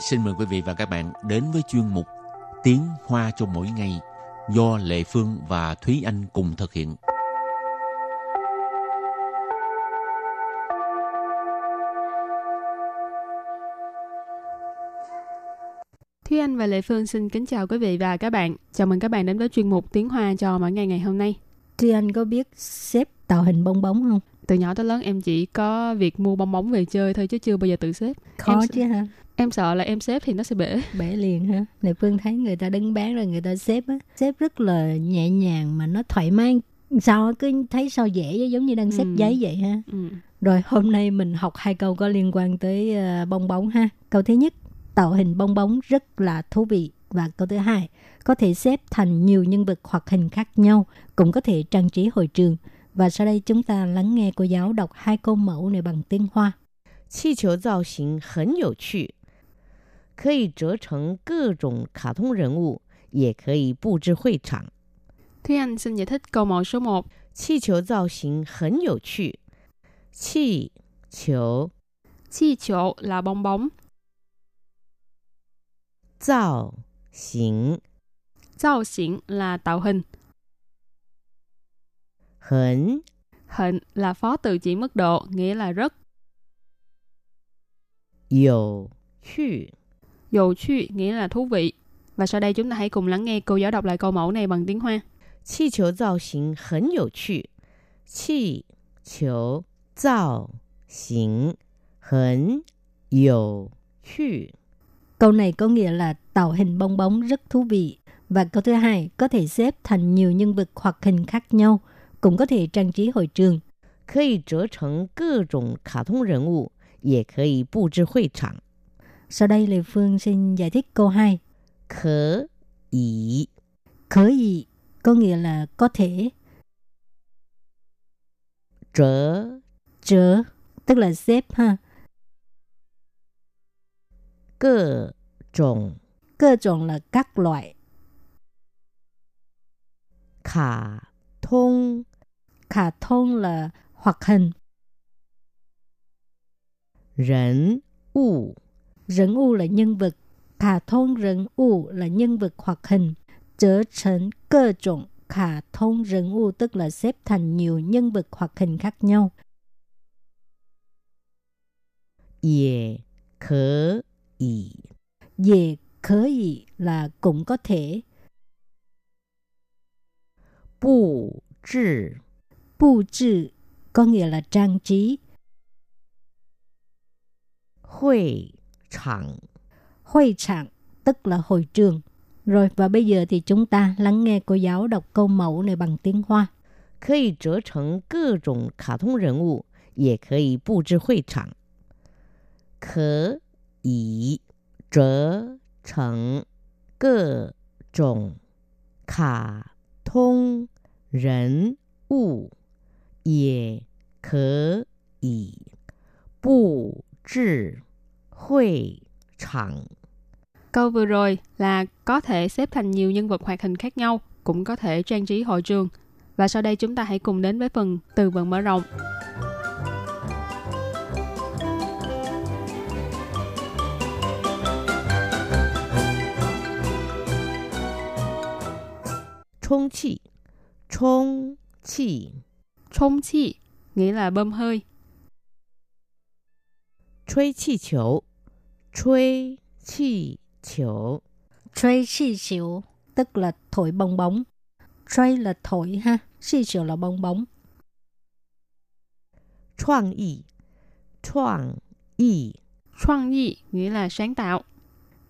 xin mời quý vị và các bạn đến với chuyên mục Tiếng Hoa cho mỗi ngày do Lệ Phương và Thúy Anh cùng thực hiện. Thúy Anh và Lệ Phương xin kính chào quý vị và các bạn. Chào mừng các bạn đến với chuyên mục Tiếng Hoa cho mỗi ngày ngày hôm nay. Thúy Anh có biết xếp tạo hình bong bóng không? Từ nhỏ tới lớn em chỉ có việc mua bong bóng về chơi thôi chứ chưa bao giờ tự xếp. Khó chứ hả? Em sợ là em xếp thì nó sẽ bể. Bể liền hả? Lệ Phương thấy người ta đứng bán rồi người ta xếp á. Xếp rất là nhẹ nhàng mà nó thoải mái. Sao cứ thấy sao dễ giống như đang xếp giấy vậy ha. Rồi hôm nay mình học hai câu có liên quan tới bong bóng ha. Câu thứ nhất, tạo hình bong bóng rất là thú vị. Và câu thứ hai, có thể xếp thành nhiều nhân vật hoặc hình khác nhau, cũng có thể trang trí hội trường. Và sau đây chúng ta lắng nghe cô giáo đọc hai câu mẫu này bằng tiếng Hoa. Khí cầu tạo hình rất thú vị, có thể chế thành các loại卡通人物, cũng có thể bố trí hội trường. Thúy Anh xin giải thích câu mẫu số 1. Khí cầu tạo hình rất thú vị. Khí cầu là bong bóng. Tạo hình là tạo hình. Hình là phó từ chỉ mức độ, nghĩa là rất. Dầu chu nghĩa là thú vị. Và sau đây chúng ta hãy cùng lắng nghe cô giáo đọc lại câu mẫu này bằng tiếng Hoa. Khí cầu tạo hình rất thú vị. Khí cầu tạo hình rất thú vị. Câu này có nghĩa là tạo hình bong bóng rất thú vị. Và câu thứ hai, có thể xếp thành nhiều nhân vật hoặc hình khác nhau, cũng có thể trang trí hội trường. Có thể chế thành các loại卡通人物, cũng có thể bố trí hội trường. Sau đây Lê Phương xin giải thích câu 2. Có thể có nghĩa là có thể. Chế tức là xếp ha. Cơ trồng là các loại. Khả thông là hoạt hình. Rẫn u là nhân vật. Khả thông rẫn u là nhân vật hoạt hình. Trở thành cơ trồng khả thông rẫn u tức là xếp thành nhiều nhân vật hoạt hình khác nhau. Dễ khởi là cũng có thể. Bù trì có nghĩa là trang trí. Hội trường tức là hội trường. Rồi và bây giờ thì chúng ta lắng nghe cô giáo đọc câu mẫu này bằng tiếng Hoa. Có thể chế thành các loại卡通人物, cũng có thể bố trí hội trường. Có thể chế thành các loại卡通人物, cũng có thể bố trí hội trường. Câu vừa rồi là có thể xếp thành nhiều nhân vật hoạt hình khác nhau, cũng có thể trang trí hội trường. Và sau đây chúng ta hãy cùng đến với phần từ vựng mở rộng. Trông chi nghĩa là bơm hơi. Truy chi chiều tức là thổi bong bóng. Truy là thổi ha, chi chiều là bong bóng.创意nghĩa là sáng tạo.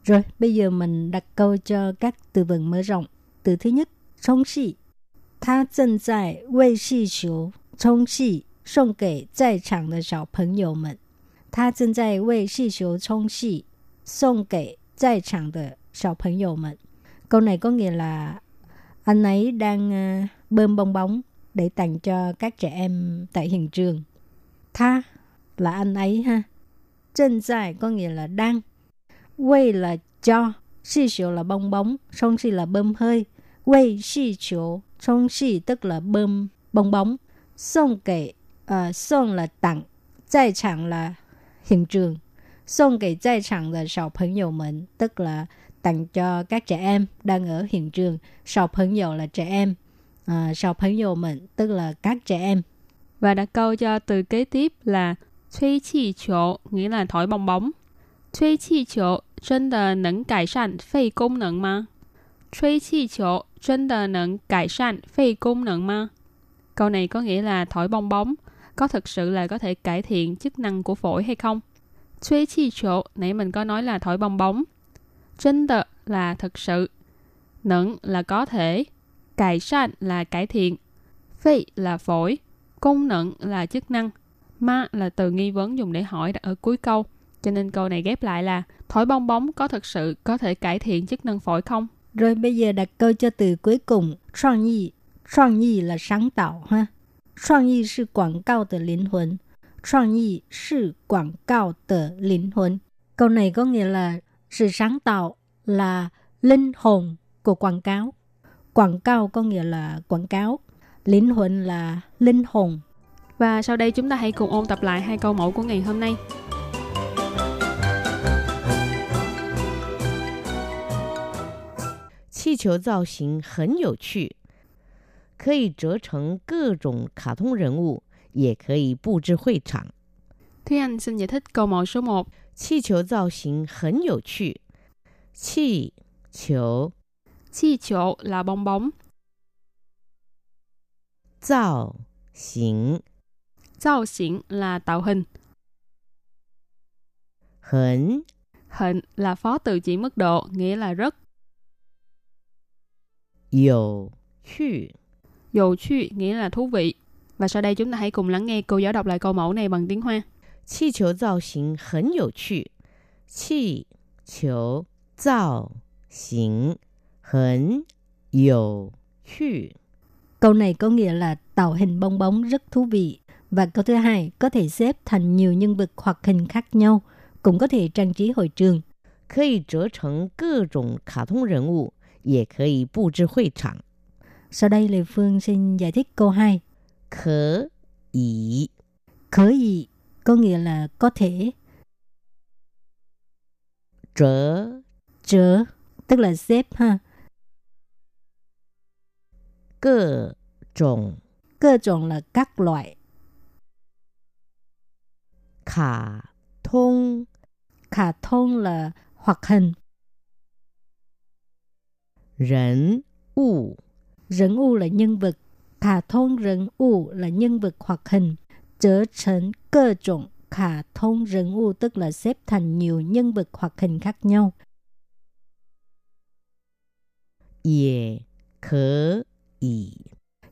Rồi bây giờ mình đặt câu cho các từ vựng mở rộng. Từ thứ nhất, 充气，他正在为气球充气，送给在场的小朋友们。 Câu này có nghĩa là anh ấy đang bơm bong bóng để tặng cho các trẻ em tại hiện trường. Tha là anh ấy ha. Trân dài có nghĩa là đang. Wei là cho. Xì chiều là bong bóng. Sông xì là bơm hơi. Wei xì chiều, sông xì tức là bơm bong bóng. Sông kể, sông là tặng, tại chẳng là hiện trường. Xong kể tại trường là sầu phấn nhiều mình, tức là tặng cho các trẻ em đang ở hiện trường. Sầu phấn nhiều là trẻ em, sầu phấn nhiều mình, tức là các trẻ em. Và đặt câu cho từ kế tiếp là Thuy chi chỗ, nghĩa là thổi bong bóng. Thuy chi chỗ, chân đờ nâng cải sản phê công nâng mà. Thuy chi chỗ, chân đờ nâng cải sản phê công nâng mà. Câu này có nghĩa là thổi bong bóng có thực sự là có thể cải thiện chức năng của phổi hay không? Thuê chi chỗ, nãy mình có nói là thổi bong bóng. Chân tờ là thực sự. Nẫn là có thể. Cải sản là cải thiện. Phê là phổi. Công nẫn là chức năng. Ma là từ nghi vấn dùng để hỏi ở cuối câu. Cho nên câu này ghép lại là thổi bong bóng có thực sự có thể cải thiện chức năng phổi không? Rồi bây giờ đặt câu cho từ cuối cùng. Sáng ý. Sáng ý là sáng tạo. Ha. Sáng ý là quảng cáo từ linh hồn. Sáng ý là quảng cáo của linh hồn. Câu này có nghĩa là sự sáng tạo là linh hồn của quảng cáo. Quảng cáo có nghĩa là quảng cáo. Linh hồn là linh hồn. Và sau đây chúng ta hãy cùng ôn tập lại hai câu mẫu của ngày hôm nay. Khí cầu tạo hình rất thú vị. Có thể chế thành các loại卡通人物. Thúy Anh xin giải thích câu mẫu số 1. Khí cầu tạo hình rất thú vị. Khí cầu là bong bóng. Tạo hình là tạo hình. Hình là phó từ chỉ mức độ, nghĩa là rất. Dầu趣 nghĩa là thú vị. Và sau đây chúng ta hãy cùng lắng nghe cô giáo đọc lại câu mẫu này bằng tiếng Hoa. Khí cầu tạo hình rất thú vị. Khí cầu tạo hình rất thú vị. Câu này có nghĩa là tạo hình bong bóng rất thú vị. Và câu thứ hai có thể xếp thành nhiều nhân vật hoặc hình khác nhau, cũng có thể trang trí hội trường. Có thể chế thành các loại卡通人物, cũng có thể bố trí hội trường. Sau đây Lệ Phương xin giải thích câu 2. Có thể có nghĩa là có thể. Chế tức là xếp ha. Cơ chủng là các loại. Khả thông là hoạt hình. Rẫn u là nhân vật. Khả thông rẫn u là nhân vật hoạt hình. Trở thành cơ chủng khả thông rẫn u tức là xếp thành nhiều nhân vật hoạt hình khác nhau.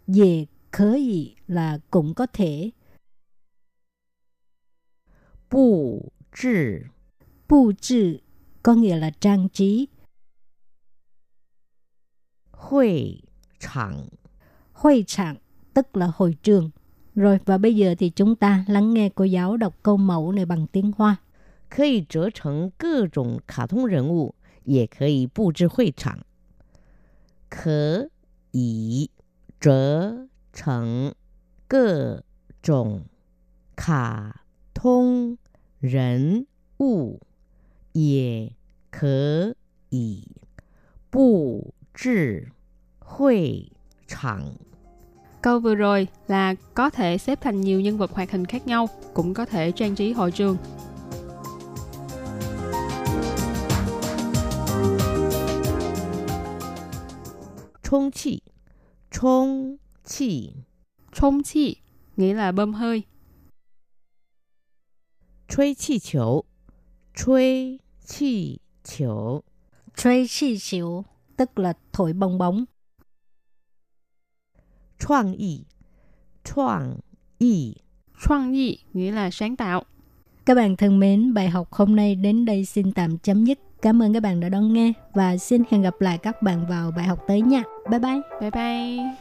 Dễ khởi là cũng có thể. Bù trì có nghĩa là trang trí. Hội trường tức là hội trường. Rồi và bây giờ thì chúng ta lắng nghe cô giáo đọc câu mẫu này bằng tiếng Hoa. Có thể chế thành các loại卡通人物, cũng có thể bố trí hội trường. Có thể chế thành các loại卡通人物, cũng có thể bố trí hội trường. Câu vừa rồi là có thể xếp thành nhiều nhân vật hoạt hình khác nhau, cũng có thể trang trí hội trường. Trông chi nghĩa là bơm hơi. Truy chi chiếu tức là thổi bong bóng.创意nghĩa là sáng tạo. Các bạn thân mến, bài học hôm nay đến đây xin tạm chấm dứt. Cảm ơn các bạn đã đón nghe và xin hẹn gặp lại các bạn vào bài học tới nha. Bye bye.